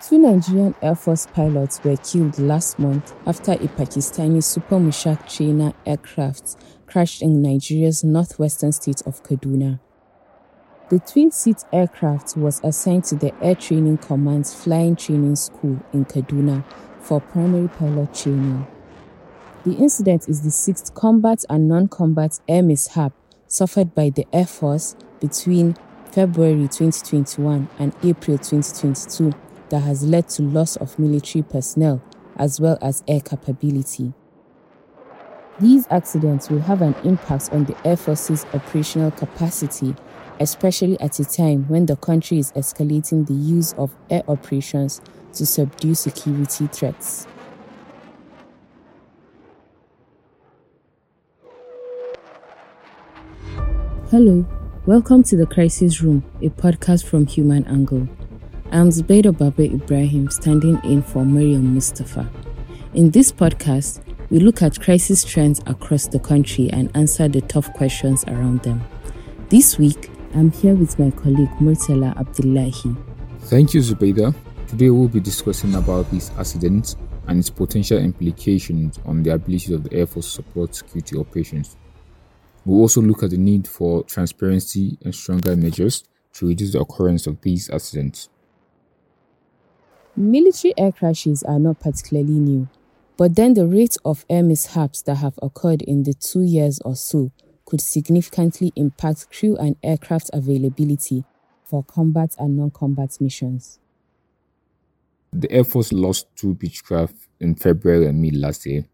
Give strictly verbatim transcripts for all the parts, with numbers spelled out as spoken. Two Nigerian Air Force pilots were killed last month after a Pakistani Super Mushak trainer aircraft crashed in Nigeria's northwestern state of Kaduna. The twin-seat aircraft was assigned to the Air Training Command's Flying Training School in Kaduna for primary pilot training. The incident is the sixth combat and non-combat air mishap suffered by the Air Force between February twenty twenty-one and April twenty twenty-two that has led to loss of military personnel as well as air capability. These accidents will have an impact on the Air Force's operational capacity, especially at a time when the country is escalating the use of air operations to subdue security threats. Hello, welcome to The Crisis Room, a podcast from Human Angle. I'm Zubaida Baba Ibrahim, standing in for Miriam Mustafa. In this podcast, we look at crisis trends across the country and answer the tough questions around them. This week, I'm here with my colleague Murtala Abdullahi. Thank you, Zubaida. Today we'll be discussing about this accident and its potential implications on the ability of the Air Force to support security operations. We'll also look at the need for transparency and stronger measures to reduce the occurrence of these accidents. Military air crashes are not particularly new, but then the rate of air mishaps that have occurred in the two years or so could significantly impact crew and aircraft availability for combat and non-combat missions. The Air Force lost two Beechcraft in February and mid last year,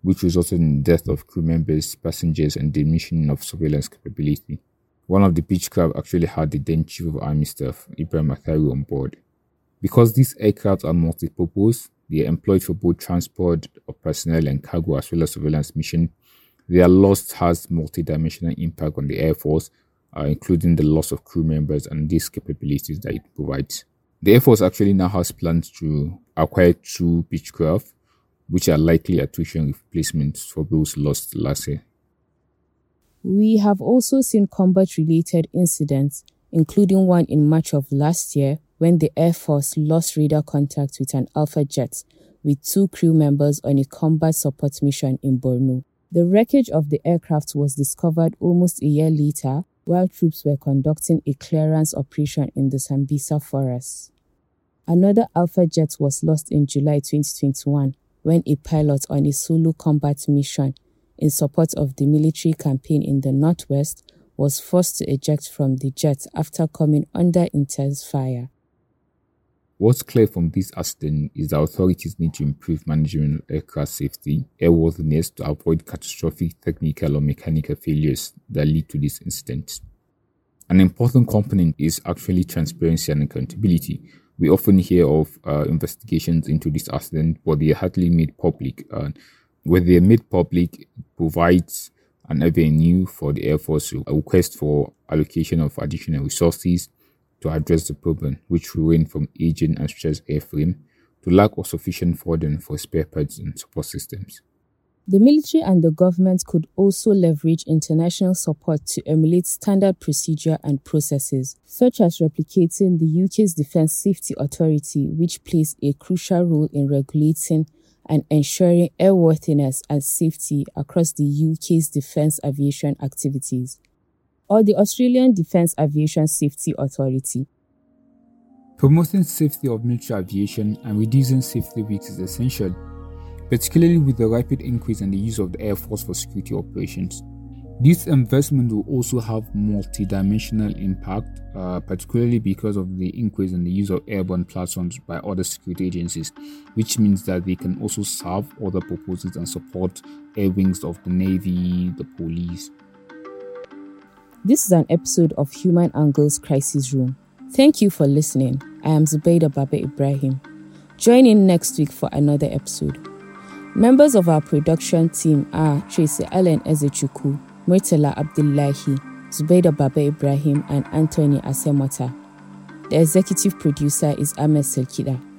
which resulted in the death of crew members, passengers, and diminishing of surveillance capability. One of the Beechcraft actually had the then Chief of Army Staff, Ibrahim Attahiru, on board. Because these aircraft are multi-purpose, they are employed for both transport of personnel and cargo as well as surveillance mission. Their loss has multidimensional impact on the Air Force, uh, including the loss of crew members and these capabilities that it provides. The Air Force actually now has plans to acquire two Beechcraft, which are likely attrition replacements for those lost last year. We have also seen combat-related incidents, including one in March of last year when the Air Force lost radar contact with an Alpha jet with two crew members on a combat support mission in Borno. The wreckage of the aircraft was discovered almost a year later while troops were conducting a clearance operation in the Sambisa forest. Another Alpha jet was lost in July twenty twenty-one when a pilot on a solo combat mission in support of the military campaign in the northwest was forced to eject from the jet after coming under intense fire. What's clear from this accident is that authorities need to improve management of aircraft safety, airworthiness to avoid catastrophic technical or mechanical failures that lead to these incidents. An important component is actually transparency and accountability. We often hear of uh, investigations into this accident, but they are hardly made public. Uh, when they are made public, it provides an avenue for the Air Force to request for allocation of additional resources to address the problem, which will range from aging and stressed airframe to lack of sufficient funding for spare parts and support systems. The military and the government could also leverage international support to emulate standard procedure and processes, such as replicating the U K's Defence Safety Authority, which plays a crucial role in regulating and ensuring airworthiness and safety across the U K's defence aviation activities, or the Australian Defence Aviation Safety Authority. Promoting safety of military aviation and reducing safety risks is essential, particularly with the rapid increase in the use of the Air Force for security operations. This investment will also have multidimensional impact, uh, particularly because of the increase in the use of airborne platforms by other security agencies, which means that they can also serve other purposes and support air wings of the Navy, the police. This is an episode of Human Angle's Crisis Room. Thank you for listening. I am Zubaida Baba Ibrahim. Join in next week for another episode. Members of our production team are Tracy-Allen Ezechukwu, Murtala Abdullahi, Zubaida Baba Ibrahim, and Anthony Asemota. The executive producer is Ahmad Salkida.